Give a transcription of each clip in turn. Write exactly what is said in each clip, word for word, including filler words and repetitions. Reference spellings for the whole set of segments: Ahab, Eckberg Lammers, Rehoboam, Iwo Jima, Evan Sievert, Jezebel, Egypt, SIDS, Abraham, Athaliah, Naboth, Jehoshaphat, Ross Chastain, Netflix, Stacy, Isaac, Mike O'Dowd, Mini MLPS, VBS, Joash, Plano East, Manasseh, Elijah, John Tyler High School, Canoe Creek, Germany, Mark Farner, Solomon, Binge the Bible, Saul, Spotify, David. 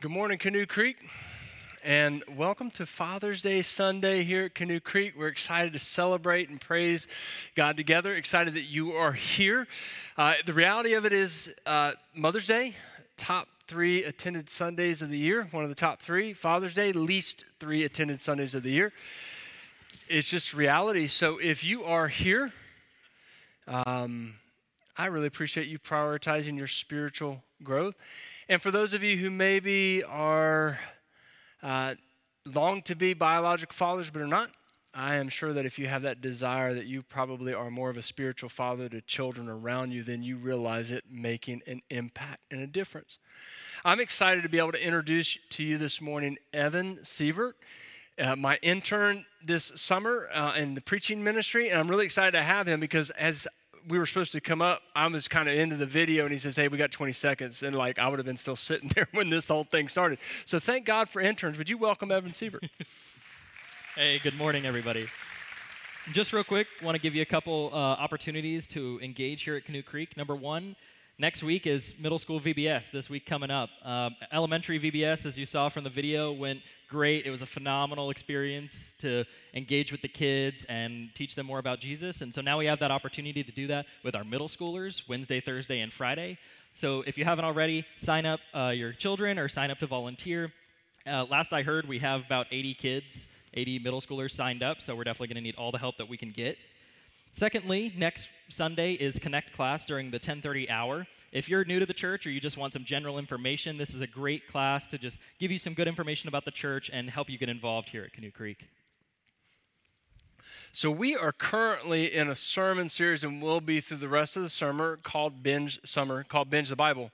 Good morning, Canoe Creek, and welcome to Father's Day Sunday here at Canoe Creek. We're excited to celebrate and praise God together, excited that you are here. Uh, the reality of it is uh, Mother's Day, top three attended Sundays of the year, one of the top three. Father's Day, least three attended Sundays of the year. It's just reality. So if you are here, um, I really appreciate you prioritizing your spiritual growth. And for those of you who maybe are uh, long to be biological fathers but are not, I am sure that if you have that desire that you probably are more of a spiritual father to children around you than you realize it, making an impact and a difference. I'm excited to be able to introduce to you this morning Evan Sievert, uh, my intern this summer uh, in the preaching ministry, and I'm really excited to have him because as we were supposed to come up, I was kind of into the video, and he says, hey, we got twenty seconds, and like I would have been still sitting there when this whole thing started. So thank God for interns. Would you welcome Evan Sievert? Hey, good morning, everybody. Just real quick, want to give you a couple uh, opportunities to engage here at Canoe Creek. Number one, next week is middle school V B S, this week coming up. Um, elementary V B S, as you saw from the video, went great. It was a phenomenal experience to engage with the kids and teach them more about Jesus. And so now we have that opportunity to do that with our middle schoolers Wednesday, Thursday, and Friday. So if you haven't already, sign up uh, your children or sign up to volunteer. Uh, last I heard, we have about eighty kids, eighty middle schoolers signed up, so we're definitely going to need all the help that we can get. Secondly, next Sunday is Connect class during the ten thirty hour. If you're new to the church or you just want some general information, this is a great class to just give you some good information about the church and help you get involved here at Canoe Creek. So we are currently in a sermon series and will be through the rest of the summer called Binge Summer, called Binge the Bible.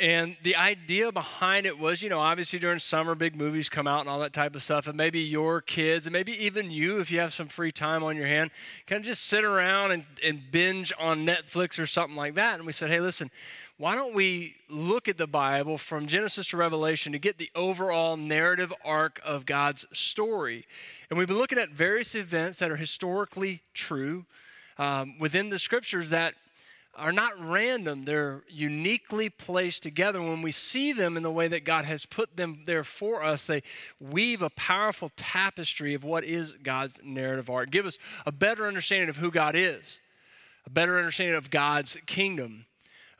And the idea behind it was, you know, obviously during summer, big movies come out and all that type of stuff. And maybe your kids, and maybe even you, if you have some free time on your hand, can just sit around and, and binge on Netflix or something like that. And we said, hey, listen, why don't we look at the Bible from Genesis to Revelation to get the overall narrative arc of God's story? And we've been looking at various events that are historically true um, within the scriptures that are not random. They're uniquely placed together. When we see them in the way that God has put them there for us, they weave a powerful tapestry of what is God's narrative arc. Give us a better understanding of who God is, a better understanding of God's kingdom,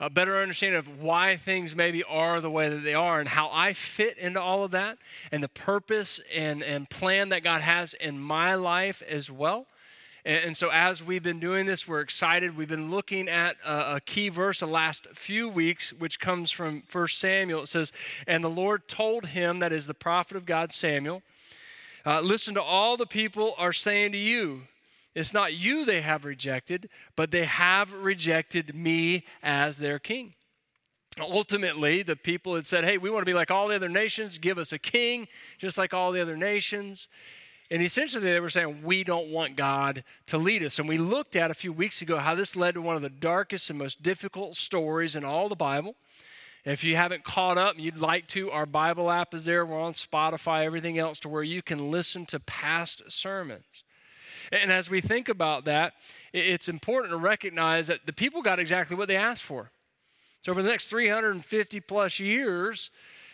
a better understanding of why things maybe are the way that they are and how I fit into all of that and the purpose and, and plan that God has in my life as well. And so as we've been doing this, we're excited. We've been looking at a key verse the last few weeks, which comes from First Samuel. It says, and the Lord told him, that is the prophet of God, Samuel, uh, listen to all the people are saying to you. It's not you they have rejected, but they have rejected me as their king. Ultimately, the people had said, hey, we want to be like all the other nations. Give us a king, just like all the other nations. And essentially they were saying, we don't want God to lead us. And we looked at a few weeks ago how this led to one of the darkest and most difficult stories in all the Bible. If you haven't caught up and you'd like to, our Bible app is there. We're on Spotify, everything else, to where you can listen to past sermons. And as we think about that, it's important to recognize that the people got exactly what they asked for. So over the next three hundred fifty plus years,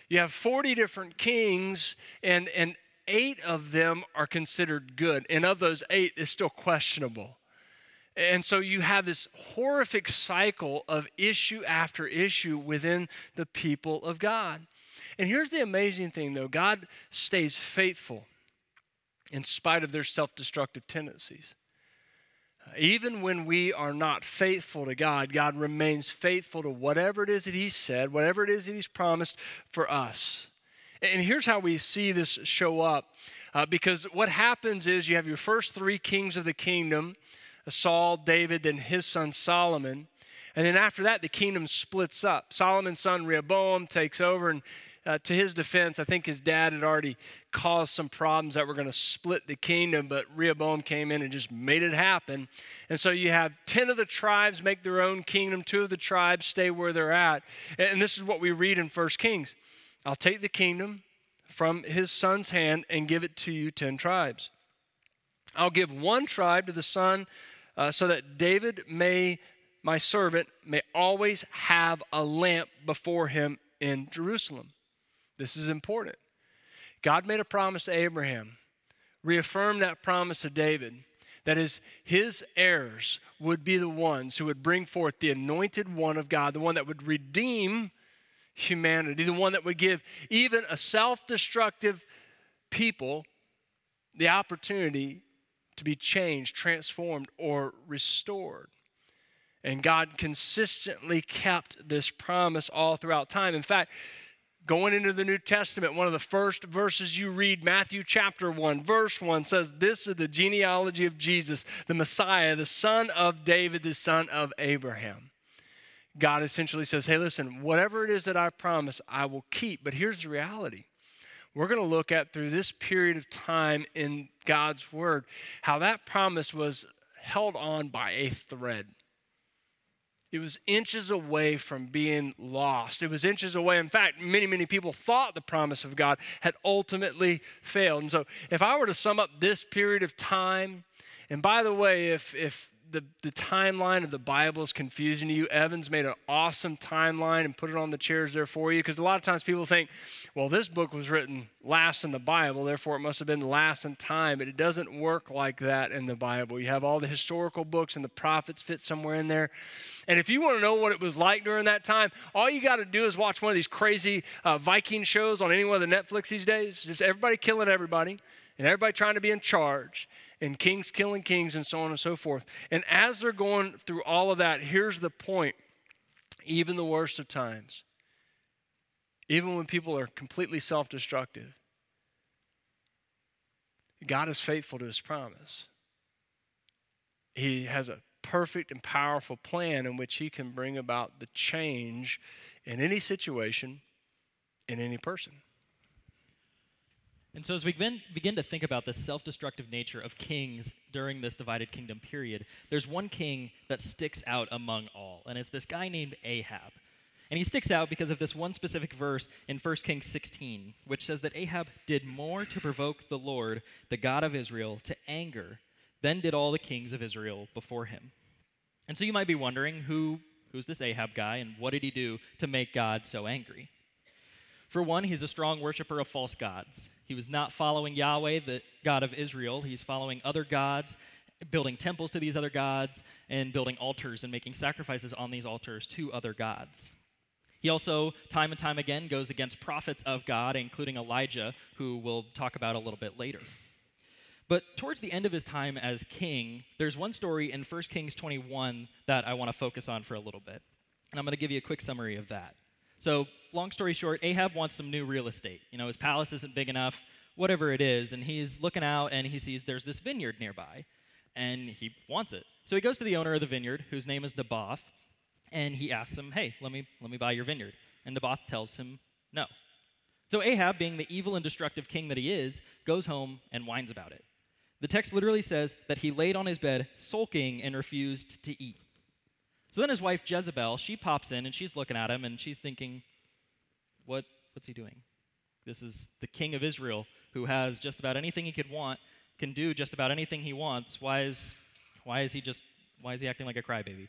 you have forty different kings, and and eight of them are considered good, and of those eight is still questionable. And so you have this horrific cycle of issue after issue within the people of God. And here's the amazing thing, though. God stays faithful in spite of their self-destructive tendencies. Even when we are not faithful to God, God remains faithful to whatever it is that he said, whatever it is that he's promised for us. And here's how we see this show up, uh, because what happens is you have your first three kings of the kingdom, Saul, David, then his son Solomon. And then after that, the kingdom splits up. Solomon's son Rehoboam takes over, and uh, to his defense, I think his dad had already caused some problems that were going to split the kingdom, but Rehoboam came in and just made it happen. And so you have ten of the tribes make their own kingdom, two of the tribes stay where they're at. And this is what we read in First Kings. I'll take the kingdom from his son's hand and give it to you, ten tribes. I'll give one tribe to the son uh, so that David may, my servant, may always have a lamp before him in Jerusalem. This is important. God made a promise to Abraham, reaffirmed that promise to David, that is, his heirs would be the ones who would bring forth the anointed one of God, the one that would redeem humanity, the one that would give even a self-destructive people the opportunity to be changed, transformed, or restored. And God consistently kept this promise all throughout time. In fact, going into the New Testament, one of the first verses you read, Matthew chapter one, verse one says, this is the genealogy of Jesus, the Messiah, the son of David, the son of Abraham. God essentially says, hey, listen, whatever it is that I promise, I will keep. But here's the reality. We're going to look at through this period of time in God's word, how that promise was held on by a thread. It was inches away from being lost. It was inches away. In fact, many, many people thought the promise of God had ultimately failed. And so if I were to sum up this period of time, and by the way, if if the, the timeline of the Bible is confusing to you, Evan's made an awesome timeline and put it on the chairs there for you, because a lot of times people think, well, this book was written last in the Bible, therefore it must have been last in time, but it doesn't work like that in the Bible. You have all the historical books and the prophets fit somewhere in there. And if you want to know what it was like during that time, all you got to do is watch one of these crazy uh, Viking shows on any one of the Netflix these days. Just everybody killing everybody and everybody trying to be in charge and kings killing kings and so on and so forth. And as they're going through all of that, here's the point. Even the worst of times, even when people are completely self-destructive, God is faithful to his promise. He has a perfect and powerful plan in which he can bring about the change in any situation, in any person. And so as we begin, begin to think about the self-destructive nature of kings during this divided kingdom period, there's one king that sticks out among all, and it's this guy named Ahab. And he sticks out because of this one specific verse in First Kings sixteen, which says that Ahab did more to provoke the Lord, the God of Israel, to anger than did all the kings of Israel before him. And so you might be wondering, who who's this Ahab guy, and what did he do to make God so angry? For one, he's a strong worshiper of false gods. He was not following Yahweh, the God of Israel. He's following other gods, building temples to these other gods, and building altars and making sacrifices on these altars to other gods. He also, time and time again, goes against prophets of God, including Elijah, who we'll talk about a little bit later. But towards the end of his time as king, there's one story in First Kings twenty-one that I want to focus on for a little bit. And I'm going to give you a quick summary of that. So, long story short, Ahab wants some new real estate. You know, his palace isn't big enough, whatever it is. And he's looking out, and he sees there's this vineyard nearby, and he wants it. So he goes to the owner of the vineyard, whose name is Naboth, and he asks him, hey, let me let me buy your vineyard. And Naboth tells him no. So Ahab, being the evil and destructive king that he is, goes home and whines about it. The text literally says that he laid on his bed sulking and refused to eat. So then his wife Jezebel, she pops in and she's looking at him and she's thinking, what, what's he doing? This is the king of Israel who has just about anything he could want, can do just about anything he wants. Why is why is he just why is he acting like a crybaby?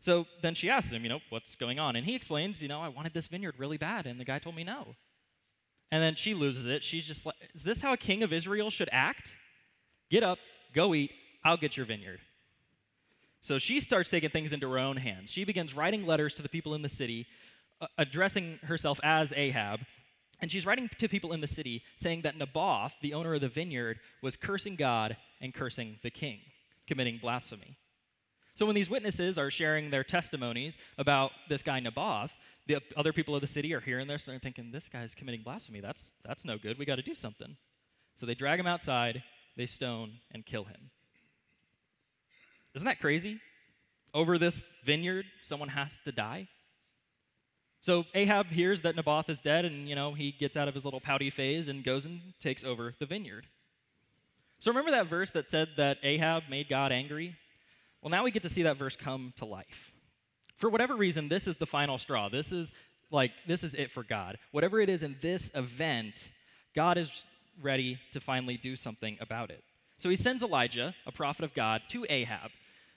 So then she asks him, you know, what's going on? And he explains, you know, I wanted this vineyard really bad, and the guy told me no. And then she loses it. She's just like, is this how a king of Israel should act? Get up, go eat, I'll get your vineyard. So she starts taking things into her own hands. She begins writing letters to the people in the city, uh, addressing herself as Ahab, and she's writing to people in the city saying that Naboth, the owner of the vineyard, was cursing God and cursing the king, committing blasphemy. So when these witnesses are sharing their testimonies about this guy Naboth, the other people of the city are hearing this and thinking, this guy's committing blasphemy. That's that's no good. We got to do something. So they drag him outside, they stone and kill him. Isn't that crazy? Over this vineyard, someone has to die. So Ahab hears that Naboth is dead, and you know he gets out of his little pouty phase and goes and takes over the vineyard. So remember that verse that said that Ahab made God angry? Well, now we get to see that verse come to life. For whatever reason, this is the final straw. This is like, this is it for God. Whatever it is in this event, God is ready to finally do something about it. So he sends Elijah, a prophet of God, to Ahab.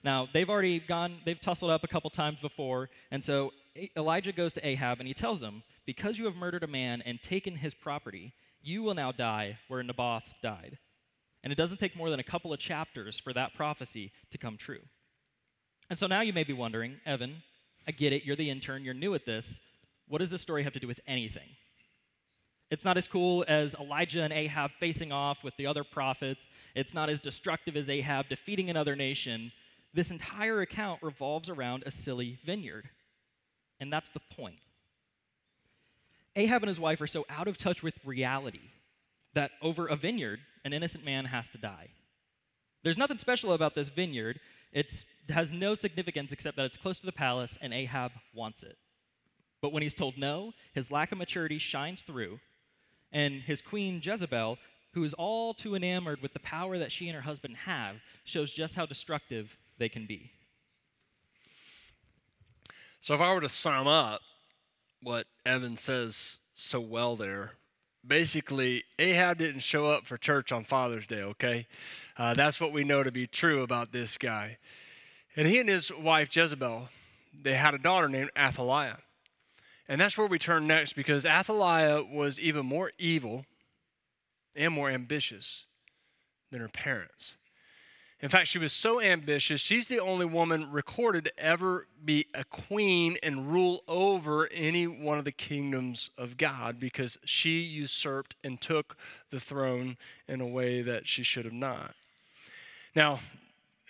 Now, they've already gone, they've tussled up a couple times before, and so Elijah goes to Ahab, and he tells him because you have murdered a man and taken his property, you will now die where Naboth died. And it doesn't take more than a couple of chapters for that prophecy to come true. And so now you may be wondering, Evan, I get it, you're the intern, you're new at this. What does this story have to do with anything? It's not as cool as Elijah and Ahab facing off with the other prophets. It's not as destructive as Ahab defeating another nation. This entire account revolves around a silly vineyard. And that's the point. Ahab and his wife are so out of touch with reality that over a vineyard, an innocent man has to die. There's nothing special about this vineyard. It's, it has no significance except that it's close to the palace and Ahab wants it. But when he's told no, his lack of maturity shines through, and his queen Jezebel, who is all too enamored with the power that she and her husband have, shows just how destructive they can be. So if I were to sum up what Evan says so well there, basically, Ahab didn't show up for church on Father's Day, okay? Uh, that's what we know to be true about this guy. And he and his wife Jezebel, they had a daughter named Athaliah. And that's where we turn next, because Athaliah was even more evil and more ambitious than her parents. In fact, she was so ambitious, she's the only woman recorded to ever be a queen and rule over any one of the kingdoms of God, because she usurped and took the throne in a way that she should have not. Now,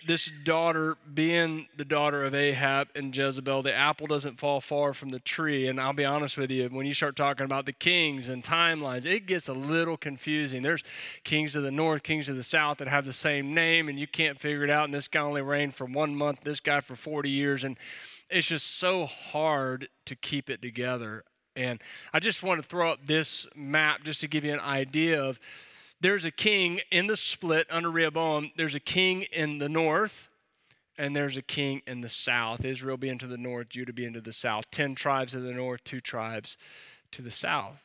this daughter, being the daughter of Ahab and Jezebel, the apple doesn't fall far from the tree. And I'll be honest with you, when you start talking about the kings and timelines, it gets a little confusing. There's kings of the north, kings of the south that have the same name, and you can't figure it out. And this guy only reigned for one month, this guy for forty years. And it's just so hard to keep it together. And I just want to throw up this map just to give you an idea of, there's a king in the split under Rehoboam. There's a king in the north, and there's a king in the south. Israel being to the north, Judah being to the south. Ten tribes to the north, two tribes to the south.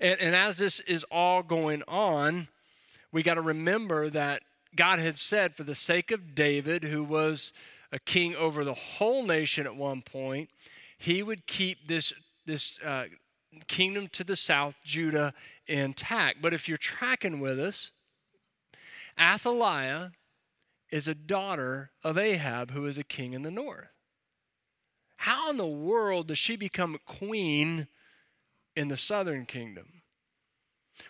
And, and as this is all going on, we got to remember that God had said, for the sake of David, who was a king over the whole nation at one point, he would keep this this. Uh, kingdom to the south, Judah, intact. But if you're tracking with us, Athaliah is a daughter of Ahab, who is a king in the north. How in the world does she become a queen in the southern kingdom?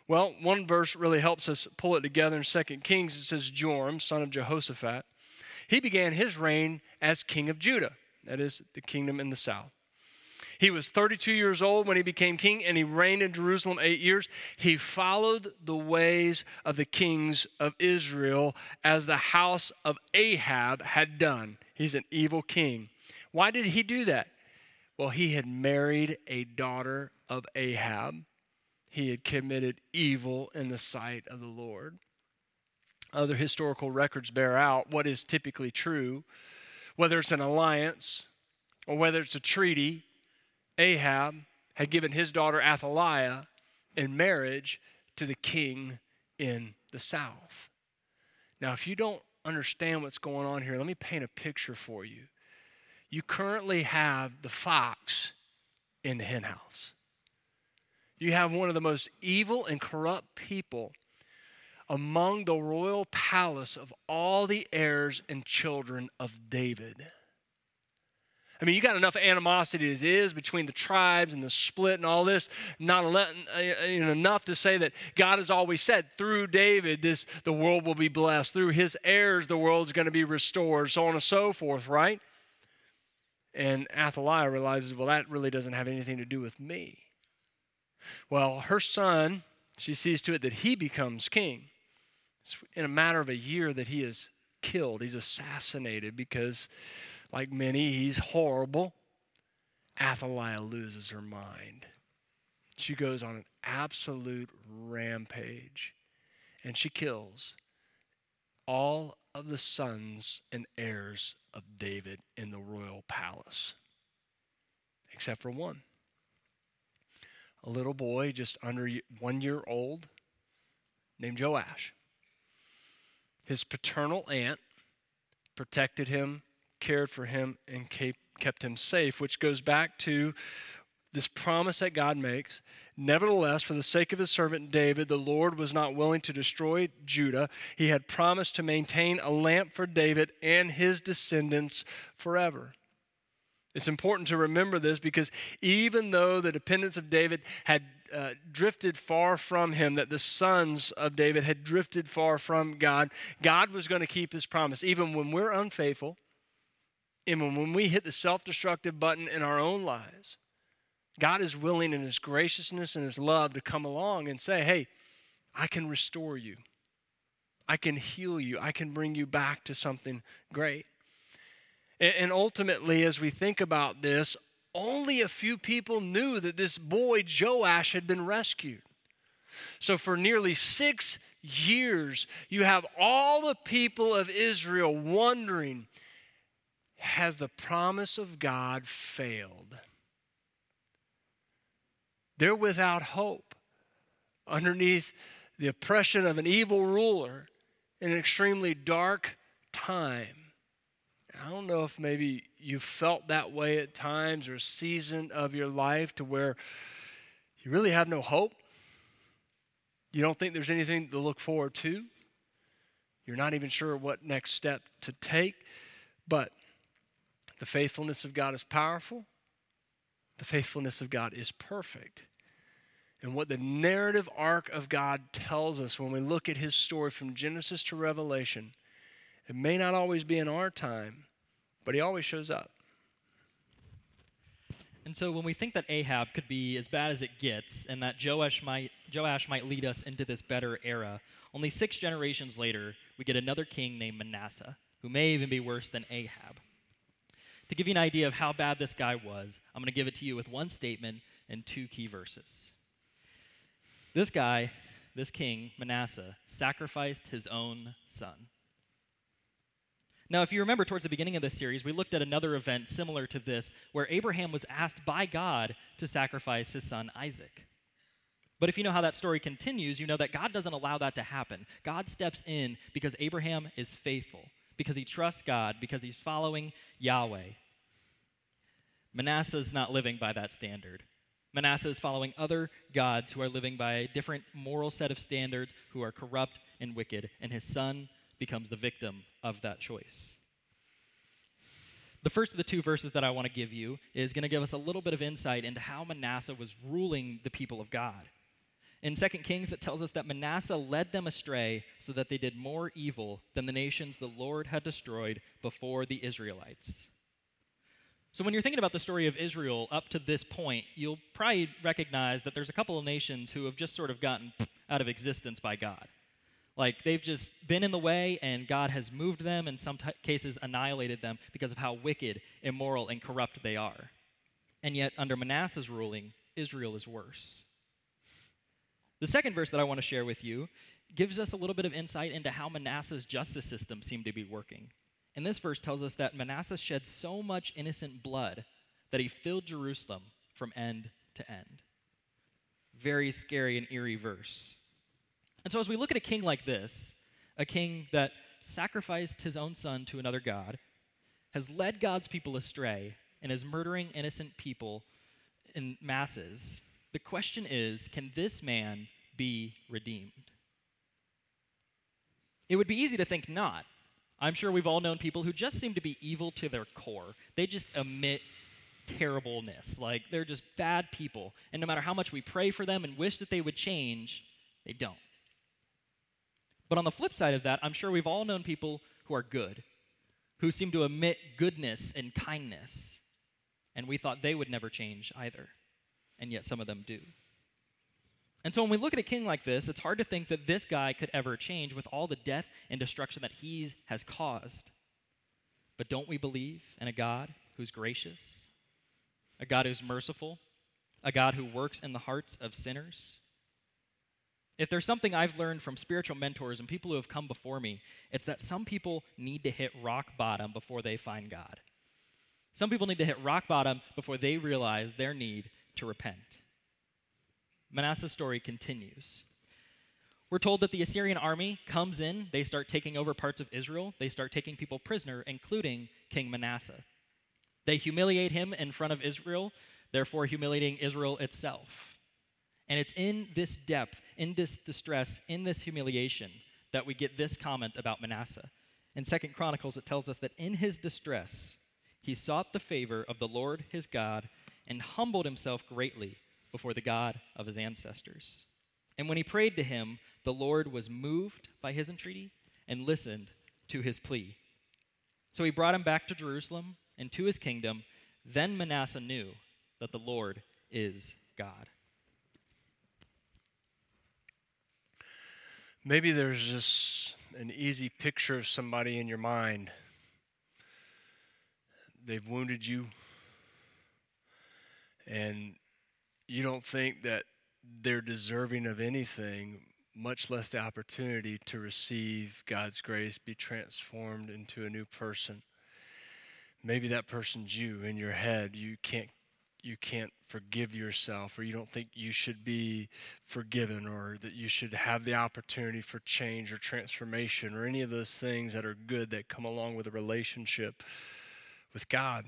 Well, one verse really helps us pull it together in Second Kings. It says, Joram, son of Jehoshaphat, he began his reign as king of Judah, that is the kingdom in the south. He was thirty-two years old when he became king, and he reigned in Jerusalem eight years. He followed the ways of the kings of Israel, as the house of Ahab had done. He's an evil king. Why did he do that? Well, he had married a daughter of Ahab. He had committed evil in the sight of the Lord. Other historical records bear out what is typically true, whether it's an alliance or whether it's a treaty. Ahab had given his daughter Athaliah in marriage to the king in the south. Now, if you don't understand what's going on here, let me paint a picture for you. You currently have the fox in the hen house. You have one of the most evil and corrupt people among the royal palace of all the heirs and children of David. I mean, you got enough animosity as it is between the tribes and the split and all this, not enough to say that God has always said, through David, this the world will be blessed. Through his heirs, the world's going to be restored, so on and so forth, right? And Athaliah realizes, well, that really doesn't have anything to do with me. Well, her son, she sees to it that he becomes king. It's in a matter of a year that he is killed. He's assassinated because, like many, he's horrible. Athaliah loses her mind. She goes on an absolute rampage, and she kills all of the sons and heirs of David in the royal palace, except for one. A little boy just under one year old named Joash. His paternal aunt protected him, cared for him, and kept him safe, which goes back to this promise that God makes. Nevertheless, for the sake of his servant David, the Lord was not willing to destroy Judah. He had promised to maintain a lamp for David and his descendants forever. It's important to remember this because even though the dependence of David had uh, drifted far from him, that the sons of David had drifted far from God, God was going to keep his promise. Even when we're unfaithful and when we hit the self-destructive button in our own lives, God is willing in his graciousness and his love to come along and say, hey, I can restore you. I can heal you. I can bring you back to something great. And ultimately, as we think about this, only a few people knew that this boy, Joash, had been rescued. So for nearly six years, you have all the people of Israel wondering, has the promise of God failed? They're without hope underneath the oppression of an evil ruler in an extremely dark time. I don't know if maybe you felt that way at times or a season of your life to where you really have no hope. You don't think there's anything to look forward to. You're not even sure what next step to take. But the faithfulness of God is powerful. The faithfulness of God is perfect. And what the narrative arc of God tells us when we look at his story from Genesis to Revelation, it may not always be in our time, but he always shows up. And so when we think that Ahab could be as bad as it gets and that Joash might, Joash might lead us into this better era, only six generations later, we get another king named Manasseh, who may even be worse than Ahab. To give you an idea of how bad this guy was, I'm going to give it to you with one statement and two key verses. This guy, this king, Manasseh, sacrificed his own son. Now, if you remember towards the beginning of this series, we looked at another event similar to this where Abraham was asked by God to sacrifice his son Isaac. But if you know how that story continues, you know that God doesn't allow that to happen. God steps in because Abraham is faithful, because he trusts God, because he's following Yahweh. Manasseh's not living by that standard. Manasseh is following other gods who are living by a different moral set of standards, who are corrupt and wicked, and his son becomes the victim of that choice. The first of the two verses that I want to give you is going to give us a little bit of insight into how Manasseh was ruling the people of God. In Second Kings, it tells us that Manasseh led them astray so that they did more evil than the nations the Lord had destroyed before the Israelites. So when you're thinking about the story of Israel up to this point, you'll probably recognize that there's a couple of nations who have just sort of gotten out of existence by God. Like, they've just been in the way, and God has moved them, and in some t- cases annihilated them because of how wicked, immoral, and corrupt they are. And yet, under Manasseh's ruling, Israel is worse. The second verse that I want to share with you gives us a little bit of insight into how Manasseh's justice system seemed to be working. And this verse tells us that Manasseh shed so much innocent blood that he filled Jerusalem from end to end. Very scary and eerie verse. And so as we look at a king like this, a king that sacrificed his own son to another god, has led God's people astray, and is murdering innocent people in masses, the question is, can this man be redeemed? It would be easy to think not. I'm sure we've all known people who just seem to be evil to their core. They just emit terribleness. Like, they're just bad people. And no matter how much we pray for them and wish that they would change, they don't. But on the flip side of that, I'm sure we've all known people who are good, who seem to emit goodness and kindness, and we thought they would never change either, and yet some of them do. And so when we look at a king like this, it's hard to think that this guy could ever change with all the death and destruction that he has caused. But don't we believe in a God who's gracious, a God who's merciful, a God who works in the hearts of sinners? If there's something I've learned from spiritual mentors and people who have come before me, it's that some people need to hit rock bottom before they find God. Some people need to hit rock bottom before they realize their need to repent. Manasseh's story continues. We're told that the Assyrian army comes in, they start taking over parts of Israel, they start taking people prisoner, including King Manasseh. They humiliate him in front of Israel. therefore humiliating Israel itself. And it's in this depth, in this distress, in this humiliation that we get this comment about Manasseh. In Second Chronicles, it tells us that in his distress, he sought the favor of the Lord his God and humbled himself greatly before the God of his ancestors. And when he prayed to him, the Lord was moved by his entreaty and listened to his plea. So he brought him back to Jerusalem and to his kingdom. Then Manasseh knew that the Lord is God. Maybe there's just an easy picture of somebody in your mind. They've wounded you, and you don't think that they're deserving of anything, much less the opportunity to receive God's grace, be transformed into a new person. Maybe that person's you in your head. You can't you can't forgive yourself, or you don't think you should be forgiven, or that you should have the opportunity for change or transformation or any of those things that are good that come along with a relationship with God.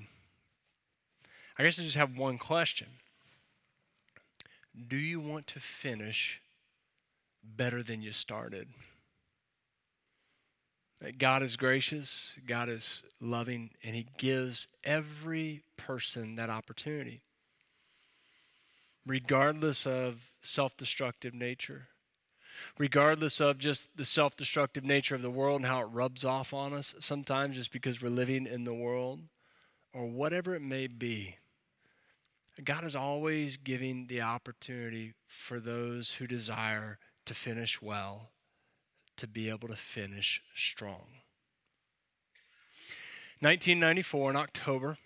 I guess I just have one question. Do you want to finish better than you started? God is gracious, God is loving, and he gives every person that opportunity, regardless of self-destructive nature, regardless of just the self-destructive nature of the world and how it rubs off on us, sometimes just because we're living in the world, or whatever it may be. God is always giving the opportunity for those who desire to finish well, to be able to finish strong. nineteen ninety-four, in October,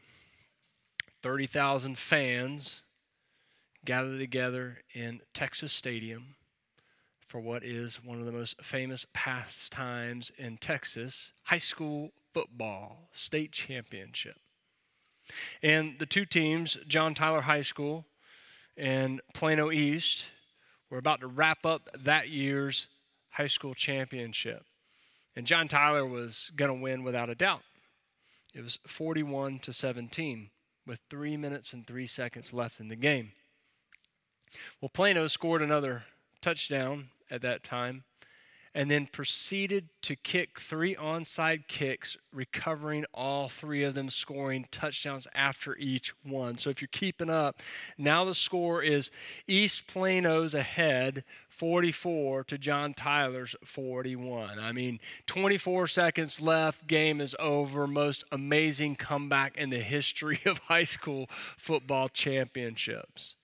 thirty thousand fans gathered together in Texas Stadium for what is one of the most famous pastimes in Texas, high school football state championship. And the two teams, John Tyler High School and Plano East, were about to wrap up that year's high school championship. And John Tyler was going to win without a doubt. It was forty-one to seventeen with three minutes and three seconds left in the game. Well, Plano scored another touchdown at that time and then proceeded to kick three onside kicks, recovering all three of them, scoring touchdowns after each one. So if you're keeping up, now the score is East Plano's ahead, forty-four to John Tyler's forty-one. I mean, twenty-four seconds left, game is over, most amazing comeback in the history of high school football championships.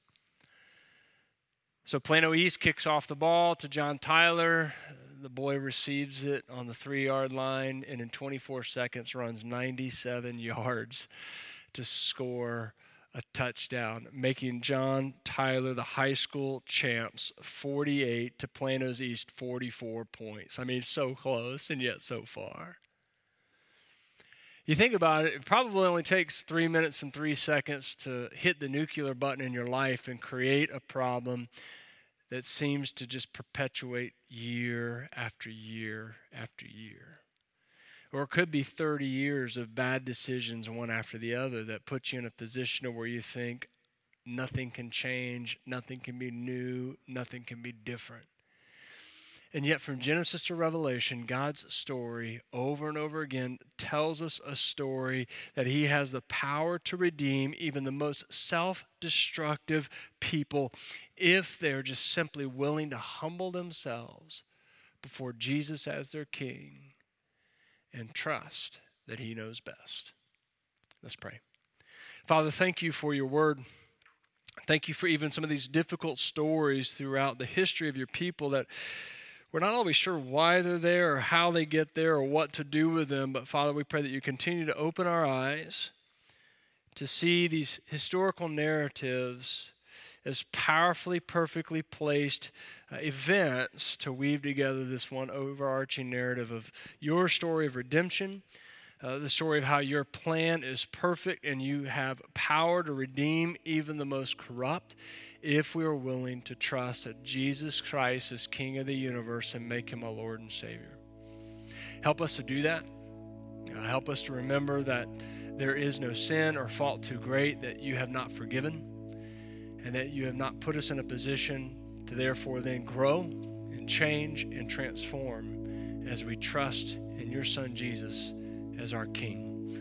So Plano East kicks off the ball to John Tyler. The boy receives it on the three-yard line and in twenty-four seconds runs ninety-seven yards to score a touchdown, making John Tyler the high school champs, forty-eight to Plano's East, forty-four points. I mean, so close and yet so far. You think about it, it probably only takes three minutes and three seconds to hit the nuclear button in your life and create a problem that seems to just perpetuate year after year after year. Or it could be thirty years of bad decisions, one after the other, that puts you in a position where you think nothing can change, nothing can be new, nothing can be different. And yet from Genesis to Revelation, God's story over and over again tells us a story that he has the power to redeem even the most self-destructive people if they're just simply willing to humble themselves before Jesus as their king and trust that he knows best. Let's pray. Father, thank you for your word. Thank you for even some of these difficult stories throughout the history of your people that we're not always sure why they're there or how they get there or what to do with them. But, Father, we pray that you continue to open our eyes to see these historical narratives as powerfully, perfectly placed uh, events to weave together this one overarching narrative of your story of redemption, uh, the story of how your plan is perfect and you have power to redeem even the most corrupt, if we are willing to trust that Jesus Christ is King of the universe and make him a Lord and Savior. Help us to do that. Help us to remember that there is no sin or fault too great that you have not forgiven. and that you have not put us in a position to therefore then grow and change and transform as we trust in your Son Jesus as our King.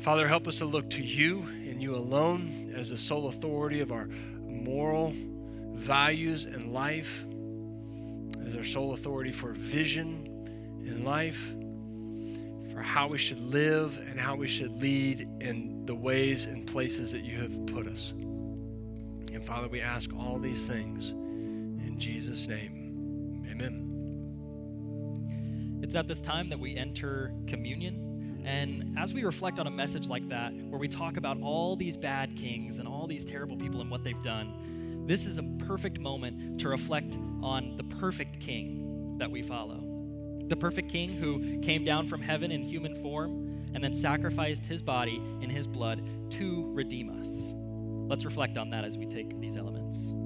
Father, help us to look to you and you alone as the sole authority of our moral values in life, as our sole authority for vision in life, for how we should live and how we should lead in the ways and places that you have put us. And Father, we ask all these things in Jesus' name. Amen. It's at this time that we enter communion. And as we reflect on a message like that, where we talk about all these bad kings and all these terrible people and what they've done, this is a perfect moment to reflect on the perfect King that we follow. The perfect King who came down from heaven in human form and then sacrificed his body in his blood to redeem us. Let's reflect on that as we take these elements.